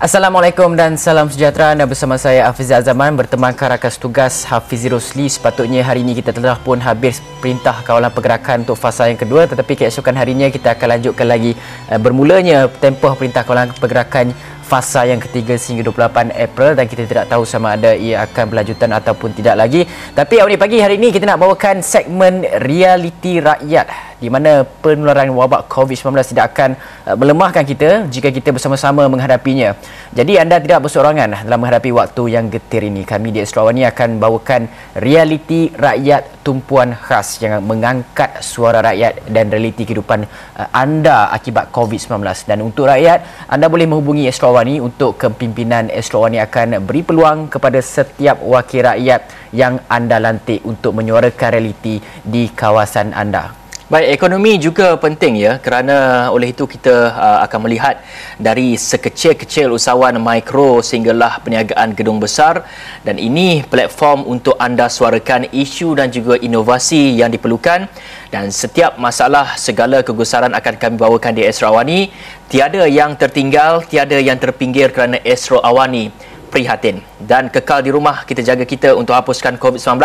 Assalamualaikum dan salam sejahtera. Anda bersama saya Afizi Azman berteman Rakas Tugas Hafizi Rosli. Sepatutnya hari ini kita telah pun habis perintah kawalan pergerakan untuk fasa yang kedua, tetapi keesokan harinya kita akan lanjutkan lagi bermulanya tempoh perintah kawalan pergerakan fasa yang ketiga sehingga 28 April dan kita tidak tahu sama ada ia akan berlanjutan ataupun tidak lagi. Tapi awal pagi hari ini kita nak bawakan segmen Realiti Rakyat di mana penularan wabak COVID-19 tidak akan melemahkan kita jika kita bersama-sama menghadapinya. Jadi anda tidak bersorangan dalam menghadapi waktu yang getir ini. Kami di Astro AWANI akan bawakan Realiti Rakyat, tumpuan khas yang mengangkat suara rakyat dan realiti kehidupan anda akibat COVID-19. Dan untuk rakyat, anda boleh menghubungi Astro AWANI untuk kepimpinan. Astro AWANI akan beri peluang kepada setiap wakil rakyat yang anda lantik untuk menyuarakan realiti di kawasan anda. Baik, ekonomi juga penting ya, kerana oleh itu kita akan melihat dari sekecil-kecil usahawan mikro sehinggalah perniagaan gedung besar, dan ini platform untuk anda suarakan isu dan juga inovasi yang diperlukan. Dan setiap masalah, segala kegusaran akan kami bawakan di Astro AWANI. Tiada yang tertinggal, tiada yang terpinggir kerana Astro AWANI prihatin dan kekal di rumah. Kita jaga kita untuk hapuskan COVID-19.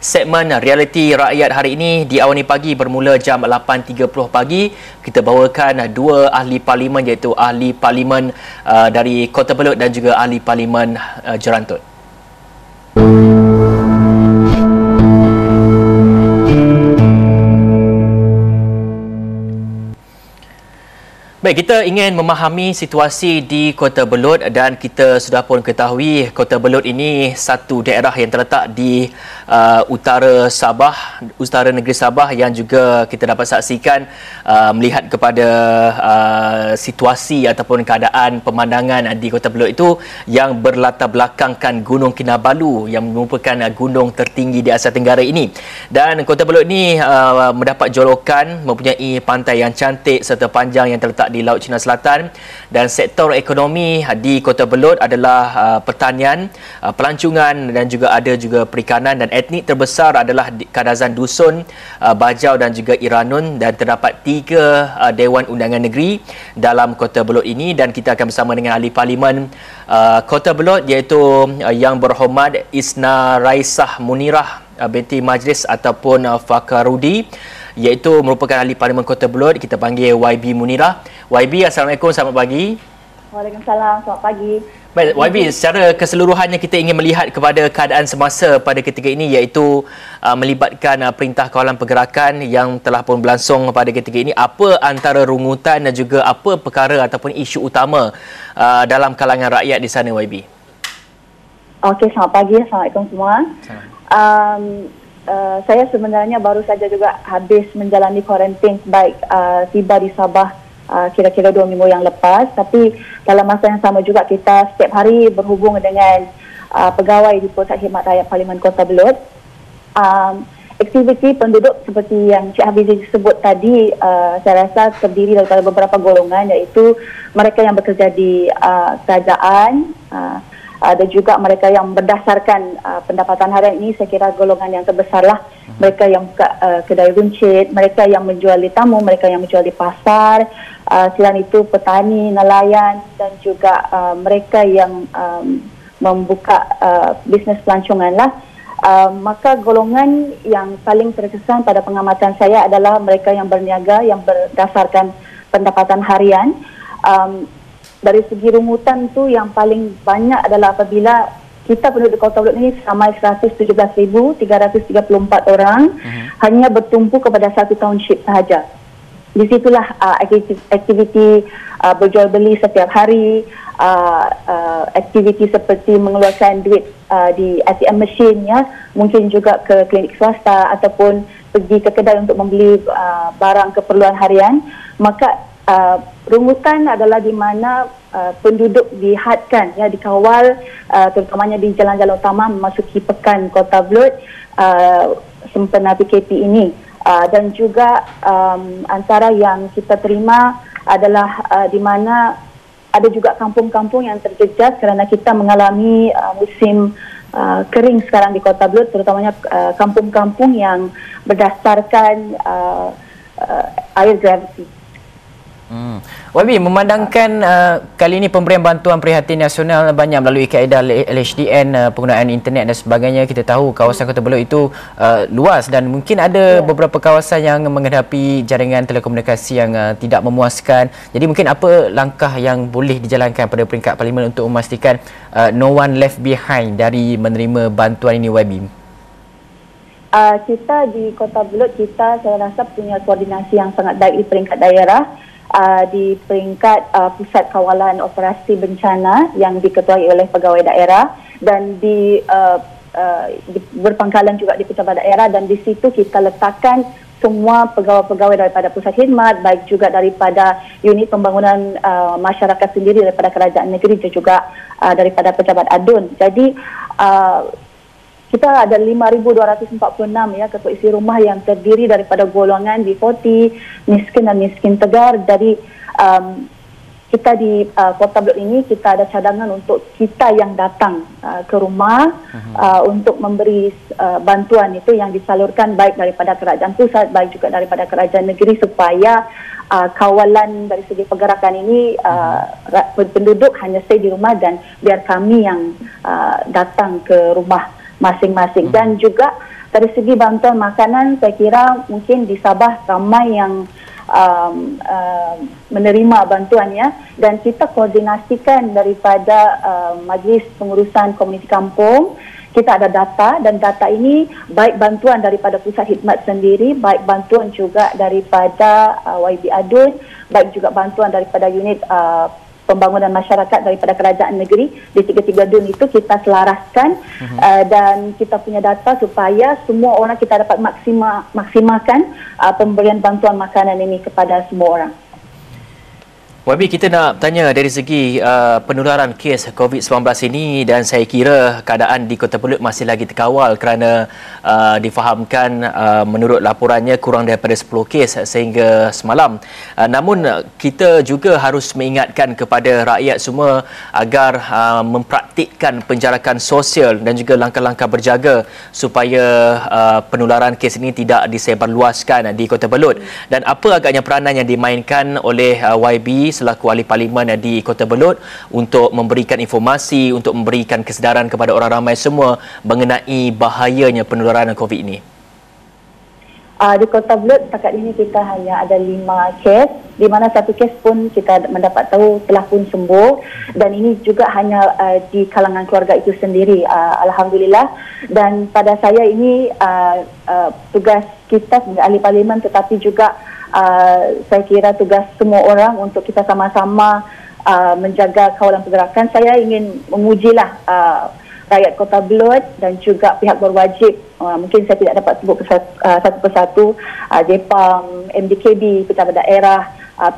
Segmen Realiti Rakyat hari ini di AWANI Pagi bermula jam 8.30 pagi. Kita bawakan dua ahli parlimen, iaitu ahli parlimen dari Kota Belud dan juga ahli parlimen Jerantut. Baik, kita ingin memahami situasi di Kota Belud dan kita sudah pun ketahui Kota Belud ini satu daerah yang terletak di utara Sabah, utara negeri Sabah, yang juga kita dapat saksikan melihat kepada situasi ataupun keadaan pemandangan di Kota Belud itu yang berlatar belakangkan Gunung Kinabalu yang merupakan gunung tertinggi di Asia Tenggara ini. Dan Kota Belud ini mendapat jolokan mempunyai pantai yang cantik serta panjang yang terletak di Laut China Selatan, dan sektor ekonomi di Kota Belud adalah pertanian, pelancongan dan juga ada juga perikanan, dan etnik terbesar adalah Kadazan Dusun, Bajau dan juga Iranun, dan terdapat 3 Dewan Undangan Negeri dalam Kota Belud ini. Dan kita akan bersama dengan ahli parlimen Kota Belud, iaitu Yang Berhormat Isnaraissah Munirah binti Majilis ataupun Fakarudi, iaitu merupakan ahli parlimen Kota Belud. Kita panggil YB Munirah. YB, Assalamualaikum, selamat pagi. Waalaikumsalam, selamat pagi. Baik, YB, secara keseluruhannya kita ingin melihat kepada keadaan semasa pada ketika ini, iaitu melibatkan perintah kawalan pergerakan yang telah pun berlangsung pada ketika ini. Apa antara rungutan dan juga apa perkara ataupun isu utama dalam kalangan rakyat di sana, YB? Okey, selamat pagi. Assalamualaikum semua. Saya sebenarnya baru saja juga habis menjalani kuarantin baik tiba di Sabah kira-kira 2 minggu yang lepas. Tapi dalam masa yang sama juga kita setiap hari berhubung dengan pegawai di Pusat Khidmat Rakyat Parlimen Kota Belud. Aktiviti penduduk seperti yang Cik Hafizi sebut tadi, saya rasa terdiri daripada beberapa golongan, iaitu mereka yang bekerja di kerajaan, ada juga mereka yang berdasarkan pendapatan harian. Ini saya kira golongan yang terbesarlah. Mereka yang buka kedai runcit, mereka yang menjual di tamu, mereka yang menjual di pasar. Selain itu petani, nelayan dan juga mereka yang membuka bisnes pelancongan lah. Maka golongan yang paling terkesan pada pengamatan saya adalah mereka yang berniaga yang berdasarkan pendapatan harian. Dari segi rungutan tu yang paling banyak adalah apabila kita penduduk Kota Belud ini samai 117,334 orang hanya bertumpu kepada satu township sahaja. Di situlah aktiviti berjual beli setiap hari, aktiviti seperti mengeluarkan duit di ATM mesin ya, mungkin juga ke klinik swasta ataupun pergi ke kedai untuk membeli barang keperluan harian. Maka rungutan adalah di mana penduduk dihadkan, ya, dikawal, terutamanya di jalan-jalan utama memasuki pekan Kota Belud sempena PKP ini. Dan juga antara yang kita terima adalah di mana ada juga kampung-kampung yang terjejas kerana kita mengalami musim kering sekarang di Kota Belud, terutamanya kampung-kampung yang berdasarkan air graviti. YB, memandangkan kali ini pemberian bantuan prihatin nasional banyak melalui kaedah LHDN, penggunaan internet dan sebagainya. Kita tahu kawasan Kota Belud itu luas dan mungkin ada beberapa kawasan yang menghadapi jaringan telekomunikasi yang tidak memuaskan. Jadi mungkin apa langkah yang boleh dijalankan pada peringkat parlimen untuk memastikan no one left behind dari menerima bantuan ini, YB? Kita di Kota Belud, saya rasa punya koordinasi yang sangat baik di peringkat daerah, di peringkat Pusat Kawalan Operasi Bencana yang diketuai oleh pegawai daerah, dan di berpangkalan juga di pejabat daerah, dan di situ kita letakkan semua pegawai-pegawai daripada pusat khidmat, baik juga daripada unit pembangunan masyarakat sendiri, daripada kerajaan negeri dan juga daripada pejabat ADUN. Jadi kita ada 5,246 ketua isi rumah yang terdiri daripada golongan B40, miskin dan miskin tegar. Jadi kita di Kota Belud ini, kita ada cadangan untuk kita yang datang ke rumah untuk memberi bantuan itu yang disalurkan baik daripada kerajaan pusat, baik juga daripada kerajaan negeri, supaya kawalan dari segi pergerakan ini penduduk hanya stay di rumah, dan biar kami yang datang ke rumah masing-masing. Dan juga dari segi bantuan makanan, saya kira mungkin di Sabah ramai yang menerima bantuannya, dan kita koordinasikan daripada Majlis Pengurusan Komuniti Kampung. Kita ada data, dan data ini baik bantuan daripada pusat khidmat sendiri, baik bantuan juga daripada YB ADUN, baik juga bantuan daripada unit pembangunan masyarakat daripada kerajaan negeri. Di tiga-tiga DUN itu kita selaraskan dan kita punya data supaya semua orang kita dapat maksimalkan pemberian bantuan makanan ini kepada semua orang. YB, kita nak tanya dari segi penularan kes COVID-19 ini, dan saya kira keadaan di Kota Belud masih lagi terkawal kerana difahamkan menurut laporannya kurang daripada 10 kes sehingga semalam. Namun kita juga harus mengingatkan kepada rakyat semua agar mempraktikkan penjarakan sosial dan juga langkah-langkah berjaga supaya penularan kes ini tidak disebarluaskan di Kota Belud. Dan apa agaknya peranan yang dimainkan oleh YB selaku ahli parlimen di Kota Belud untuk memberikan informasi, untuk memberikan kesedaran kepada orang ramai semua mengenai bahayanya penularan COVID ini? Di Kota Belud setakat ini kita hanya ada 5 kes, di mana satu kes pun kita mendapat tahu telah pun sembuh, dan ini juga hanya di kalangan keluarga itu sendiri. Alhamdulillah. Dan pada saya ini tugas kita sebagai ahli parlimen, tetapi juga saya kira tugas semua orang untuk kita sama-sama menjaga kawalan pergerakan. Saya ingin mengujilah rakyat Kota Belud dan juga pihak berwajib. Mungkin saya tidak dapat sebut satu persatu, JPAM, MDKB, pejabat daerah,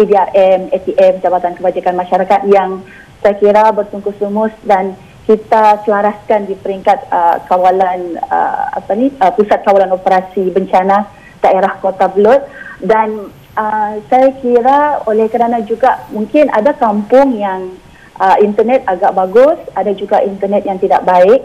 PDRM, ATM, Jabatan Kebajikan Masyarakat, yang saya kira bertungkus-lumus dan kita selaraskan di peringkat kawalan pusat kawalan operasi bencana daerah Kota Belud. Dan saya kira oleh kerana juga mungkin ada kampung yang internet agak bagus, ada juga internet yang tidak baik.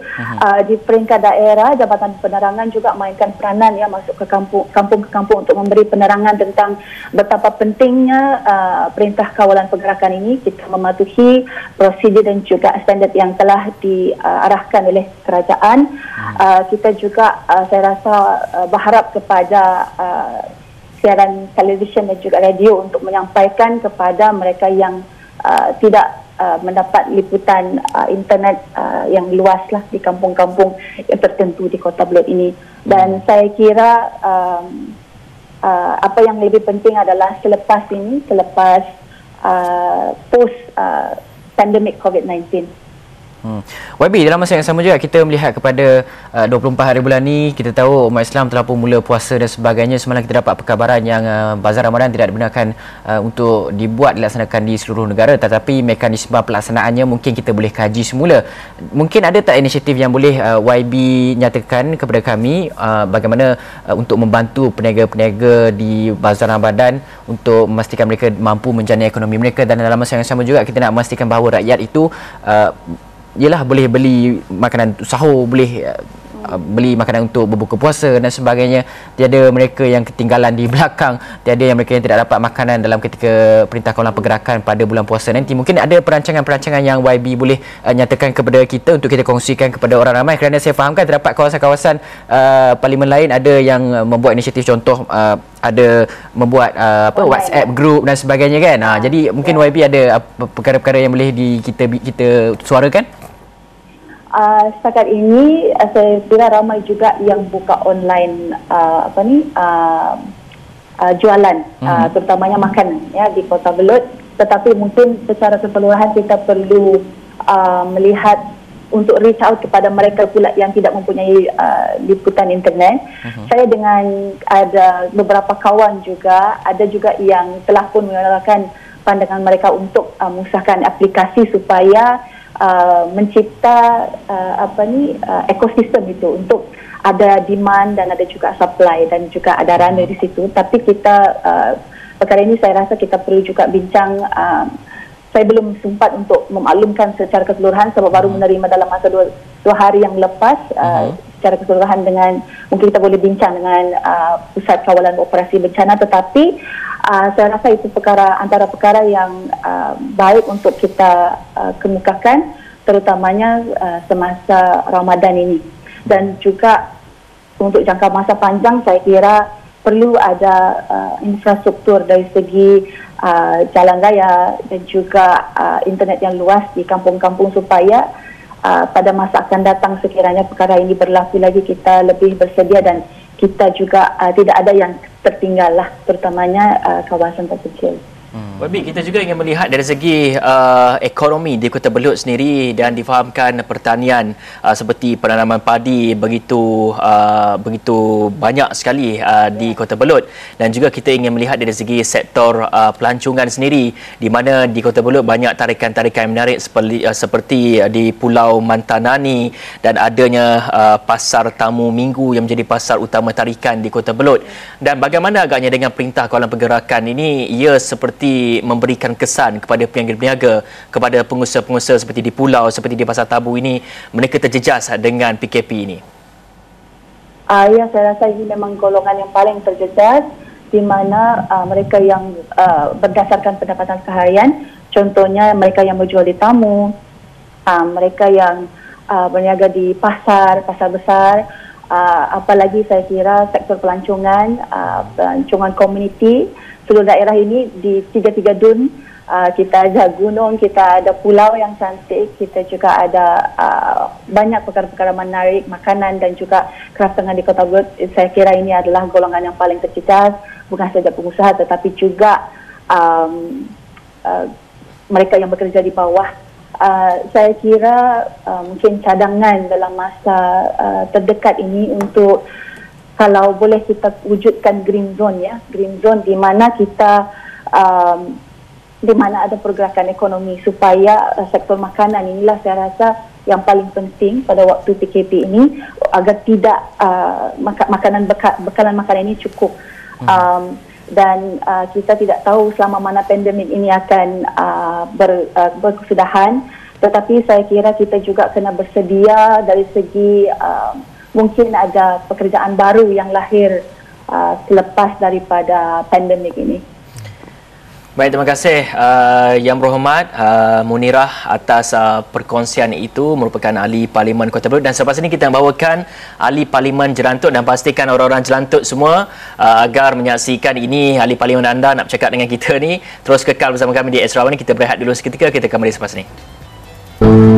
Di peringkat daerah, Jabatan Penerangan juga mainkan peranan yang masuk ke kampung-kampung untuk memberi penerangan tentang betapa pentingnya perintah kawalan pergerakan ini. Kita mematuhi prosedur dan juga standard yang telah diarahkan oleh kerajaan. Kita juga saya rasa berharap kepada siaran televisyen dan juga radio untuk menyampaikan kepada mereka yang tidak mendapat liputan internet yang luaslah di kampung-kampung yang tertentu di Kota Belud ini. Dan saya kira apa yang lebih penting adalah selepas ini, selepas post pandemic COVID-19. YB, dalam masa yang sama juga kita melihat kepada 24 hari bulan ni, kita tahu umat Islam telah pun mula puasa dan sebagainya. Semalam kita dapat perkabaran yang bazar Ramadan tidak dibenarkan untuk dilaksanakan di seluruh negara, tetapi mekanisme pelaksanaannya mungkin kita boleh kaji semula. Mungkin ada tak inisiatif yang boleh YB nyatakan kepada kami bagaimana untuk membantu peniaga-peniaga di bazar Ramadan untuk memastikan mereka mampu menjana ekonomi mereka, dan dalam masa yang sama juga kita nak memastikan bahawa rakyat itu ialah boleh beli makanan sahur, boleh beli makanan untuk berbuka puasa dan sebagainya. Tiada mereka yang ketinggalan di belakang, tiada yang mereka yang tidak dapat makanan dalam ketika Perintah Kawalan Pergerakan pada bulan puasa nanti. Mungkin ada perancangan-perancangan yang YB boleh nyatakan kepada kita untuk kita kongsikan kepada orang ramai, kerana saya fahamkan terdapat kawasan-kawasan parlimen lain ada yang membuat inisiatif, contoh ada membuat WhatsApp group dan sebagainya kan. Jadi mungkin YB ada perkara-perkara yang boleh kita suarakan. Setakat ini saya kira ramai juga yang buka online jualan, terutamanya makanan ya di Kota Belud. Tetapi mungkin secara keseluruhan kita perlu melihat untuk reach out kepada mereka pula yang tidak mempunyai liputan internet. Saya dengan ada beberapa kawan juga, ada juga yang telah pun mengeluarkan pandangan mereka untuk mengusahakan aplikasi supaya mencipta ekosistem itu untuk ada demand dan ada juga supply dan juga ada runner di situ. Tapi kita perkara ini saya rasa kita perlu juga bincang. Saya belum sempat untuk memaklumkan secara keseluruhan sebab baru menerima dalam masa dua hari yang lepas. Secara keseluruhan dengan mungkin kita boleh bincang dengan Pusat Kawalan Operasi Bencana, tetapi saya rasa itu antara perkara yang baik untuk kita kemukakan, terutamanya semasa Ramadan ini. Dan juga untuk jangka masa panjang saya kira perlu ada infrastruktur dari segi jalan raya dan juga internet yang luas di kampung-kampung supaya pada masa akan datang sekiranya perkara ini berlaku lagi, kita lebih bersedia dan kita juga tidak ada yang tertinggal lah, terutamanya kawasan terpencil. Wabi, kita juga ingin melihat dari segi ekonomi di Kota Belud sendiri, dan difahamkan pertanian seperti penanaman padi begitu banyak sekali di Kota Belud, dan juga kita ingin melihat dari segi sektor pelancongan sendiri, di mana di Kota Belud banyak tarikan-tarikan menarik seperti di Pulau Mantanani dan adanya pasar tamu minggu yang menjadi pasar utama tarikan di Kota Belud. Dan bagaimana agaknya dengan Perintah Kawalan Pergerakan ini, ia seperti memberikan kesan kepada peniaga-peniaga, kepada pengusaha-pengusaha seperti di pulau, seperti di Pasar Tabu ini, mereka terjejas dengan PKP ini? Ya, saya rasa ini memang golongan yang paling terjejas, di mana mereka yang berdasarkan pendapatan seharian, contohnya mereka yang berjual di tamu, mereka yang berniaga di pasar besar, apalagi saya kira sektor pelancongan komuniti. Seluruh daerah ini di tiga-tiga dun, kita ada gunung, kita ada pulau yang cantik, kita juga ada banyak perkara-perkara menarik, makanan dan juga kraftangan di Kota Belud. Saya kira ini adalah golongan yang paling terjejas, bukan saja pengusaha tetapi juga mereka yang bekerja di bawah. Saya kira mungkin cadangan dalam masa terdekat ini untuk kalau boleh kita wujudkan green zone ya, green zone di mana kita di mana ada pergerakan ekonomi supaya sektor makanan inilah saya rasa yang paling penting pada waktu PKP ini, agar tidak bekalan makanan ini cukup. Dan kita tidak tahu selama mana pandemik ini akan berkesudahan, tetapi saya kira kita juga kena bersedia dari segi mungkin ada pekerjaan baru yang lahir selepas daripada pandemik ini. Baik, terima kasih Yang Berhormat Munirah atas perkongsian itu, merupakan ahli Parlimen Kota Belud. Dan selepas ini kita bawakan ahli Parlimen Jerantut, dan pastikan orang-orang Jerantut semua agar menyaksikan ini ahli Parlimen anda nak bercakap dengan kita ni. Terus kekal bersama kami di Astro AWANI. Kita berehat dulu seketika, kita kembali selepas ini.